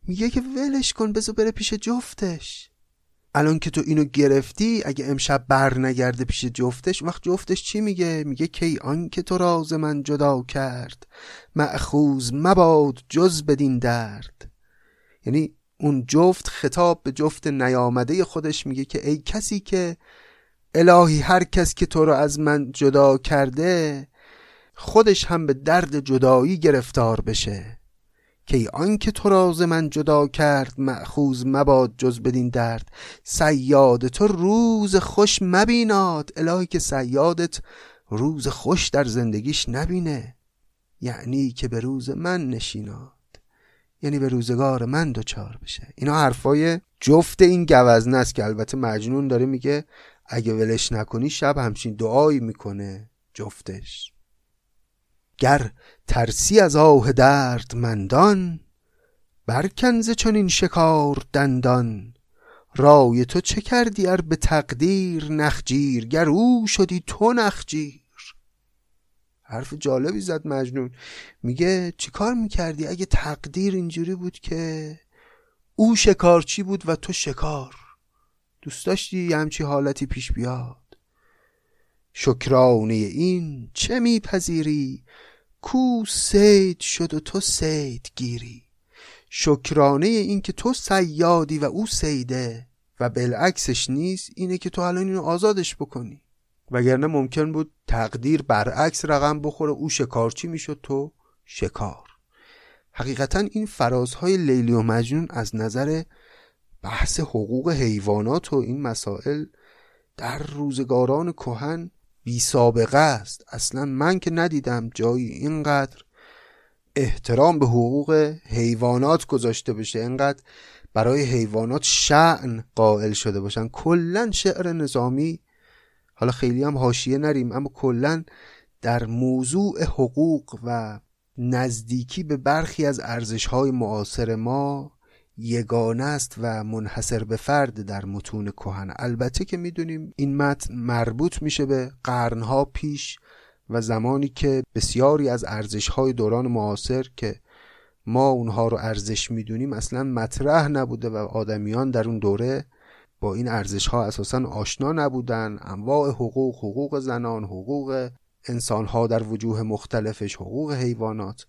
میگه که ولش کن، بذار بره پیش جفتش. الان که تو اینو گرفتی، اگه امشب بر نگرده پیش جفتش، وقت جفتش چی میگه؟ میگه کی آن که تو راز من جدا کرد، مأخوذ مباد جز بدین درد. یعنی اون جفت خطاب به جفت نیامده خودش میگه که ای کسی که الهی، هر کس که تو را از من جدا کرده خودش هم به درد جدایی گرفتار بشه. که آن که تو را ز من جدا کرد، مأخوذ مباد جز بدین درد. صیاد تو روز خوش مبیناد، الهی که صیادت روز خوش در زندگیش نبینه. یعنی که به روز من نشیناد، یعنی به روزگار من دوچار بشه. اینا حرفای جفت این گوزنه است که البته مجنون داره میگه اگه ولش نکنی شب همچین دعایی میکنه جفتش. گر ترسی از آه دردمندان، برکن ز چنین شکار دندان. رای تو چه کردی ار به تقدیر، نخجیر گر او شدی تو نخجیر. حرف جالبی زد مجنون. میگه چی کار میکردی اگه تقدیر اینجوری بود که او شکارچی بود و تو شکار؟ دوست داشتی همچی حالتی پیش بیاد؟ شکرانه این چه میپذیری، کو سید شد و تو سید گیری. شکرانه این که تو صیادی و او سیده و بالعکسش نیست، اینه که تو الان اینو آزادش بکنی. وگرنه ممکن بود تقدیر برعکس رقم بخوره، او شکارچی میشد تو شکار. حقیقتا این فرازهای لیلی و مجنون از نظر بحث حقوق حیوانات و این مسائل در روزگاران کهن بی سابقه است. اصلا من که ندیدم جایی اینقدر احترام به حقوق حیوانات گذاشته بشه، اینقدر برای حیوانات شأن قائل شده باشن. کلن شعر نظامی، حالا خیلی هم حاشیه نریم، اما کلن در موضوع حقوق و نزدیکی به برخی از ارزش‌های معاصر ما یگانه است و منحصر به فرد در متون کهن. البته که می‌دونیم این متن مربوط میشه به قرن‌ها پیش و زمانی که بسیاری از ارزش‌های دوران معاصر که ما اونها رو ارزش می‌دونیم اصلاً مطرح نبوده و آدمیان در اون دوره با این ارزش‌ها اساساً آشنا نبودن. انواع حقوق، حقوق زنان، حقوق انسان‌ها در وجوه مختلفش، حقوق حیوانات.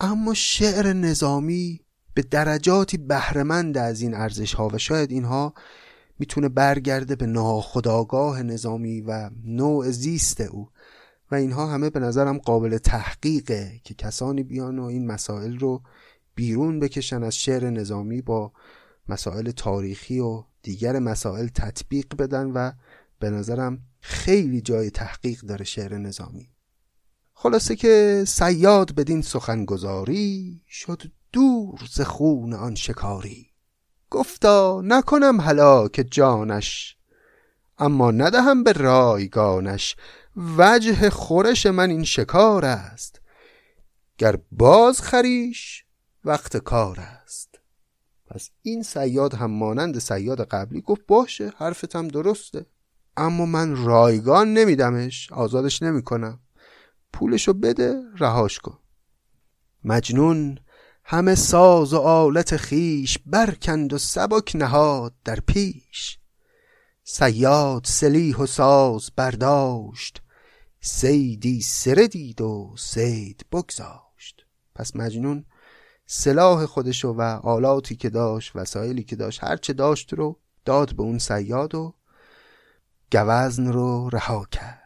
اما شعر نظامی به درجاتی بهره‌مند از این ارزش‌ها و شاید اینها میتونه برگرده به ناخودآگاه نظامی و نوع زیست او و اینها همه به نظرم قابل تحقیقه که کسانی بیان و این مسائل رو بیرون بکشن از شعر نظامی، با مسائل تاریخی و دیگر مسائل تطبیق بدن و به نظرم خیلی جای تحقیق داره شعر نظامی. خلاصه که صیاد بدین سخنگزاری، شد دور ز خون آن شکاری. گفتا نکنم هلاک جانش، اما ندهم به رایگانش. وجه خورش من این شکار است، گر باز خریش وقت کار است. پس این صیاد هم مانند صیاد قبلی گفت باشه حرفت هم درسته، اما من رایگان نمیدمش، آزادش نمی کنم، پولشو بده رهاش کن. مجنون همه ساز و آلت خیش برکند و سبک نهاد در پیش. صیاد سلیح و ساز برداشت، صیدی سره دید و صید بگذاشت. پس مجنون سلاح خودشو و آلاتی که داشت، وسایلی که داشت، هرچه داشت رو داد به اون صیاد و گوزن رو رها کرد.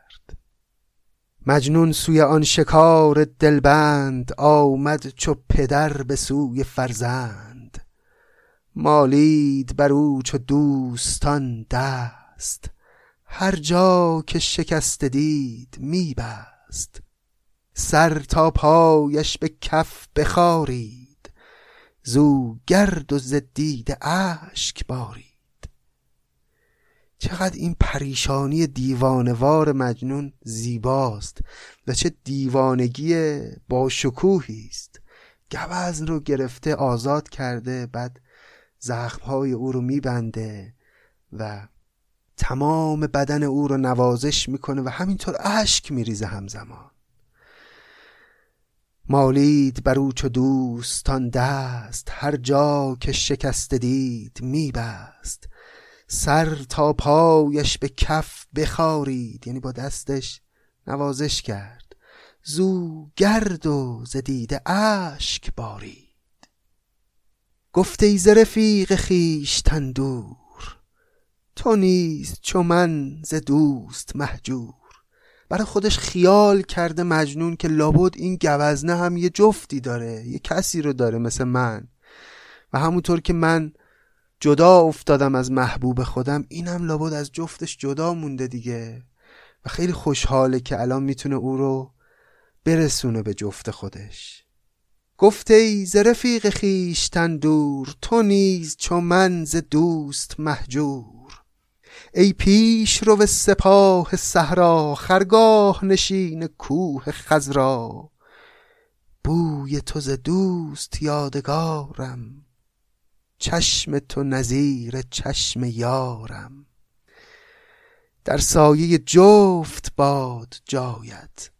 مجنون سوی آن شکار دلبند، آمد چو پدر به سوی فرزند. مالید بر او چو دوستان دست، هر جا که شکست دید میبست. سر تا پایش به کف بخارید، زو گرد و ز دیده اشک بارید. چقدر این پریشانی دیوانوار مجنون زیباست و چه دیوانگی با شکوهی است. گوزن رو گرفته آزاد کرده، بعد زخمهای او رو میبنده و تمام بدن او رو نوازش میکنه و همینطور اشک میریزه همزمان. مالید بر او چو دوستان دست، هر جا که شکست دید میبست. سر تا پایش به کف بخارید، یعنی با دستش نوازش کرد. زو گرد و ز دیده اشک بارید. گفته ای ز رفیق خویشتن دور، تو نیز چو من ز دوست مهجور. برای خودش خیال کرده مجنون که لابد این گوزنه هم یه جفتی داره، یه کسی رو داره مثل من، و همونطور که من جدا افتادم از محبوب خودم، اینم لابد از جفتش جدا مونده دیگه و خیلی خوشحاله که الان میتونه او رو برسونه به جفت خودش. گفته ای ز رفیق خویشتن دور، تو نیز چو من ز دوست مهجور. ای پیش رو به سپاه صحرا، خرگاه نشین کوه خضرا. بوی تو ز دوست یادگارم، چشم تو نظیر چشم یارم. در سایه جفت باد جایت،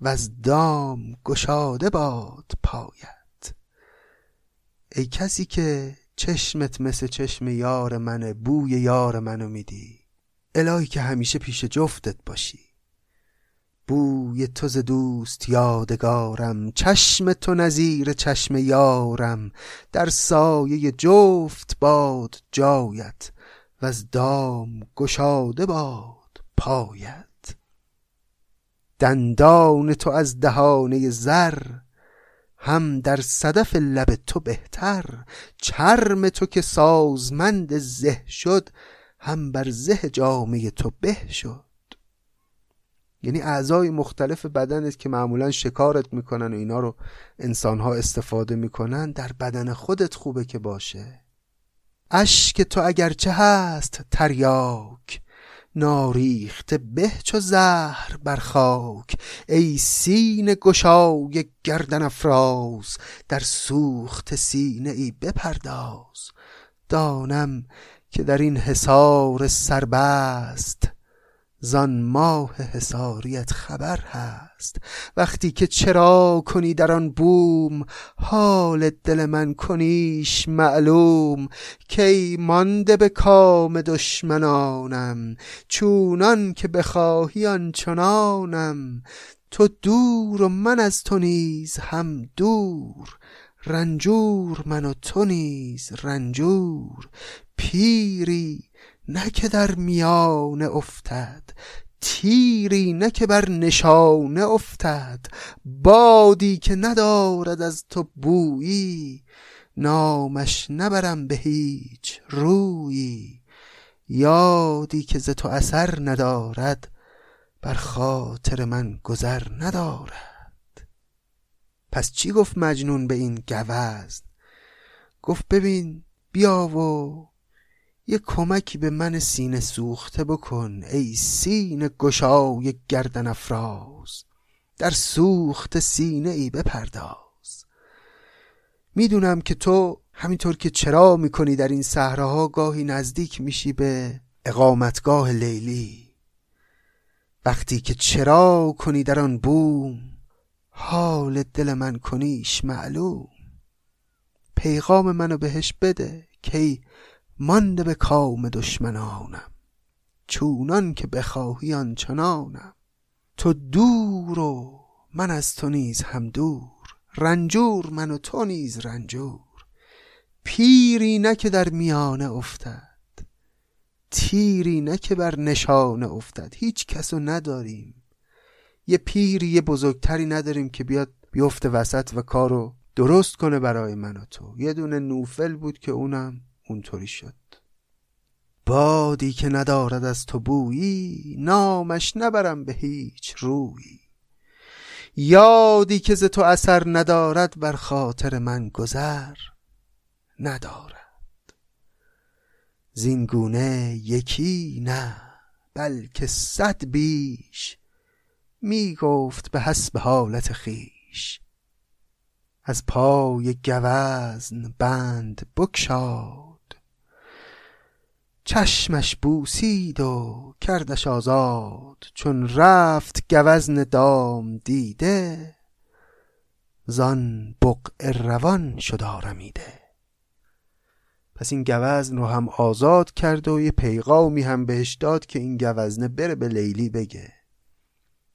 و از دام گشاده باد پایت. ای کسی که چشمت مثل چشم یار منه، بوی یار منو میدی، الهی که همیشه پیش جفتت باشی. بوی تو ز دوست یادگارم، چشم تو نظیر چشم یارم. در سایه جفت باد جایت، و از دام گشاده باد پایت. دندان تو از دهانه زر، هم در صدف لب تو بهتر. چرم تو که سازمند زه شد، هم بر زه جامه تو به شد. یعنی اعضای مختلف بدنت که معمولا شکارت میکنن و اینا رو انسانها استفاده میکنن، در بدن خودت خوبه که باشه. اشک تو اگرچه هست تریاک، ناریخته به چو زهر بر خاک، ای سینه گشای گردن افراز، در سوخت سینه ای بپرداز. دانم که در این حصار سربست، زان ماه حصاریت خبر هست. وقتی که چرا کنی در آن بوم، حال دل من کنیش معلوم. کی مانده به کام دشمنانم، چونان که بخواهی آنچنانم. تو دور و من از تو نیز هم دور، رنجور من و تو نیز رنجور. پیری نه که در میان افتد، تیری نه که بر نشانه افتد. بادی که ندارد از تو بویی، نامش نبرم به هیچ رویی. یادی که ز تو اثر ندارد، بر خاطر من گذر ندارد. پس چی گفت مجنون به این گوزن؟ گفت ببین بیا و یه کمکی به من سینه سوخته بکن، ای سینه گشای گردن افراز، در سوخت سینه ای بپرداز. میدونم که تو همینطور که چرا میکنی در این صحراها، گاهی نزدیک میشی به اقامتگاه لیلی. وقتی که چرا کنی در آن بوم، حال دل من کنیش معلوم. پیغام منو بهش بده که مانده به کام دشمنانم، چونان که بخواهی آنچنانم. تو دور و من از تو نیز هم دور، رنجور من و تو نیز رنجور. پیری نه که در میانه افتد، تیری نه که بر نشانه افتد. هیچ کسو نداریم، یه پیری یه بزرگتری نداریم که بیاد بیفته وسط و کارو درست کنه برای من و تو. یه دونه نوفل بود که اونم اونطوری شد. بادی که ندارد از تو بویی، نامش نبرم به هیچ رویی. یادی که ز تو اثر ندارد، بر خاطر من گذر ندارد. زینگونه یکی نه بلکه صد بیش، می گفت به حسب حالت خیش. از پای گوزن بند بکشا، چشمش بوسید و کردش آزاد. چون رفت گوزن دام دیده، زان بقع روان شد آرمیده. پس این گوزن رو هم آزاد کرد و یه پیغامی هم بهش داد که این گوزنه بره به لیلی بگه،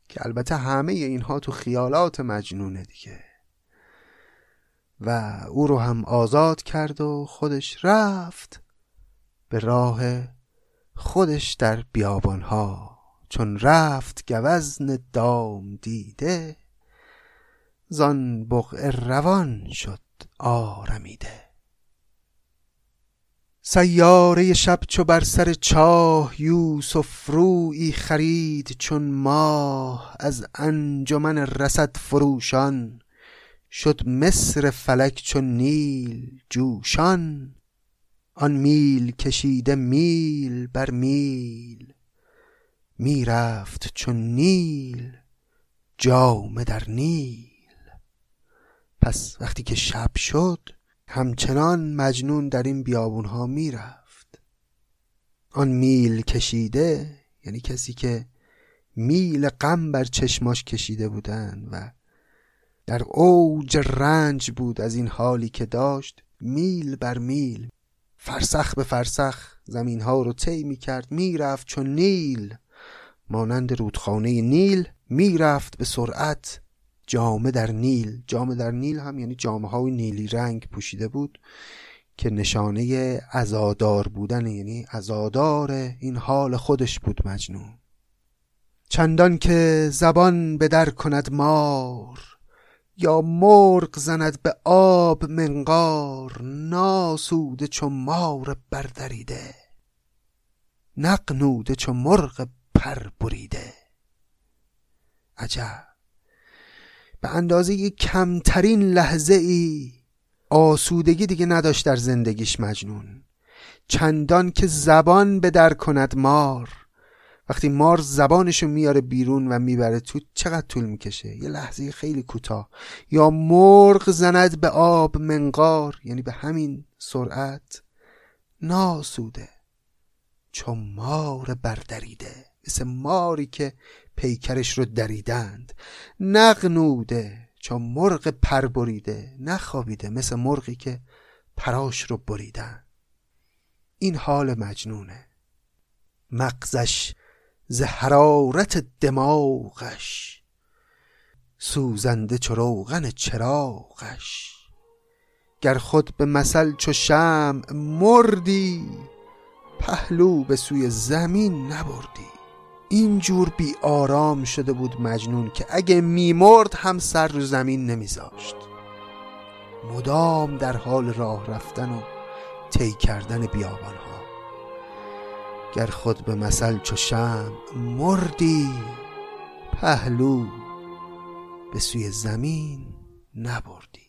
که البته همه اینها تو خیالات مجنونه دیگه. و او رو هم آزاد کرد و خودش رفت به راه خودش در بیابانها. چون رفت گوزن دام دیده، زان بقع روان شد آرمیده. سیاره شب چو بر سر چاه، یوسف رویی خرید چون ماه. از انجمن رصد فروشان، شد مصر فلک چون نیل جوشان. آن میل کشیده میل بر میل، میرفت چون نیل جام در نیل. پس وقتی که شب شد، همچنان مجنون در این بیابونها میرفت. آن میل کشیده یعنی کسی که میل غم بر چشماش کشیده بودن و در اوج رنج بود از این حالی که داشت. میل بر میل، فرسخ به فرسخ زمین ها رو طی می کرد. می رفت چون نیل، مانند رودخانه نیل می رفت به سرعت. جامه در نیل، جامه در نیل هم یعنی جامه های نیلی رنگ پوشیده بود که نشانه عزادار بودن، یعنی عزادار این حال خودش بود مجنون. چندان که زبان به در کند مار، یا مرغ زند به آب منقار. ناسوده چو مار بردریده، نقنوده چو مرغ پر بریده. عجب، به اندازه کمترین لحظه ای آسودگی دیگه نداشت در زندگیش مجنون. چندان که زبان به در کند مار، وقتی مار زبانشو میاره بیرون و میبره تو، چقدر طول میکشه؟ یه لحظه خیلی کوتاه. یا مرغ زند به آب منقار، یعنی به همین سرعت ناسوده چون مار بردریده، مثل ماری که پیکرش رو دریدند. نغنوده چون مرغ پر بریده، نخوابیده مثل مرغی که پراش رو بریدن. این حال مجنونه. مغزش ز حرارت دماغش، سوزنده چو روغن چراغش. گر خود به مثل چو شمع مردی، پهلو به سوی زمین نبردی. اینجور بی آرام شده بود مجنون که اگه میمرد هم سر رو زمین نمیذاشت. مدام در حال راه رفتن و طی کردن بیابانها. گر خود به مثل چو شمع مردی، پهلو به سوی زمین نبردی.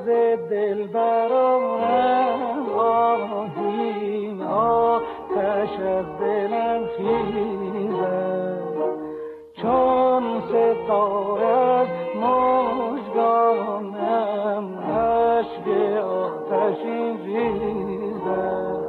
ز دلبرم رواهی آتش از دلم خیزد چون ستاره از مژگانم اشک آتشین ریزد.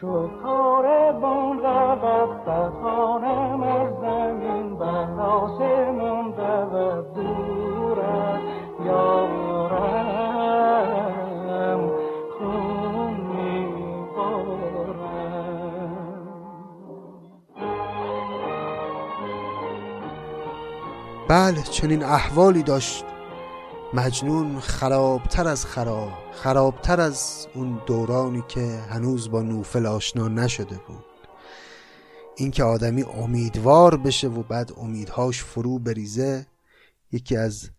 چو کاروان رود سرخانم از زمین بر آسمان رود دور از یارم خون میبارم. بله چنین احوالی داشت مجنون، خرابتر از خراب، خرابتر از اون دورانی که هنوز با نوفل آشنا نشده بود. این که آدمی امیدوار بشه و بعد امیدهاش فرو بریزه یکی از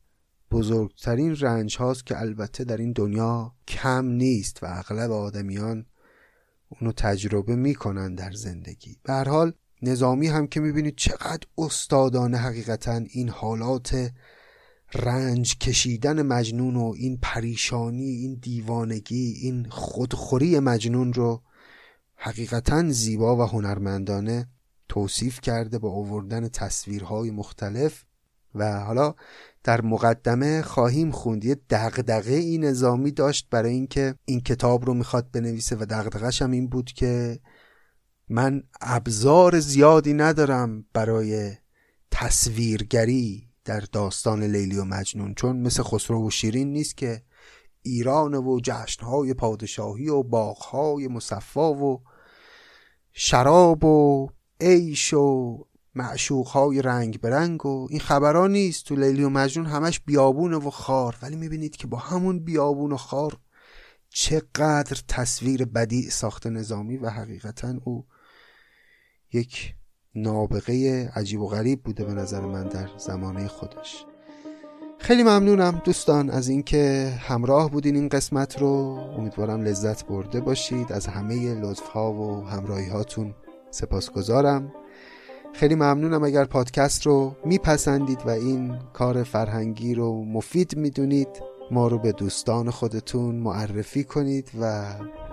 بزرگترین رنج هاست که البته در این دنیا کم نیست و اغلب آدمیان اونو تجربه میکنن در زندگی. به هر حال نظامی هم که میبینید چقدر استادانه حقیقتاً این حالات رنج کشیدن مجنون و این پریشانی، این دیوانگی، این خودخوری مجنون رو حقیقتاً زیبا و هنرمندانه توصیف کرده با آوردن تصویرهای مختلف. و حالا در مقدمه خواهیم خوند یه دغدغه این نظامی داشت برای اینکه این کتاب رو میخواد بنویسه و دغدغه‌ش هم این بود که من ابزار زیادی ندارم برای تصویرگری در داستان لیلی و مجنون، چون مثل خسرو و شیرین نیست که ایران و جشنهای پادشاهی و باغهای مصفا و شراب و عیش و معشوقهای رنگ برنگ و این خبرها نیست. تو لیلی و مجنون همش بیابونه و خار، ولی میبینید که با همون بیابون و خار چقدر تصویر بدیع ساخته نظامی و حقیقتاً او یک نابغه عجیب و غریب بوده به نظر من در زمانه خودش. خیلی ممنونم دوستان از اینکه همراه بودین این قسمت رو، امیدوارم لذت برده باشید. از همه لطف‌ها و همراهی هاتون سپاسگزارم. خیلی ممنونم اگر پادکست رو میپسندید و این کار فرهنگی رو مفید میدونید ما رو به دوستان خودتون معرفی کنید و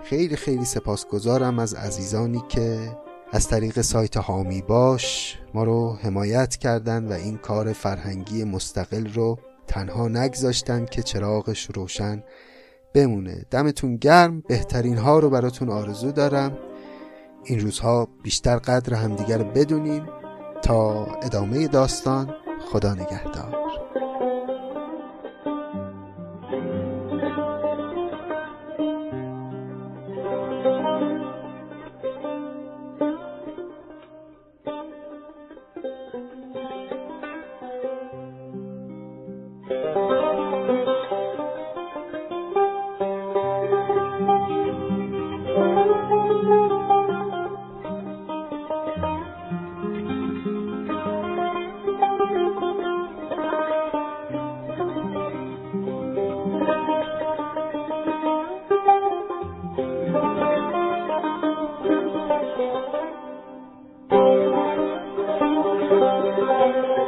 خیلی خیلی سپاسگزارم از عزیزانی که از طریق سایت هامی باش ما رو حمایت کردن و این کار فرهنگی مستقل رو تنها نگذاشتن که چراغش روشن بمونه. دمتون گرم، بهترین ها رو براتون آرزو دارم. این روزها بیشتر قدر همدیگر بدونیم. تا ادامه داستان، خدا نگهدار. Thank you.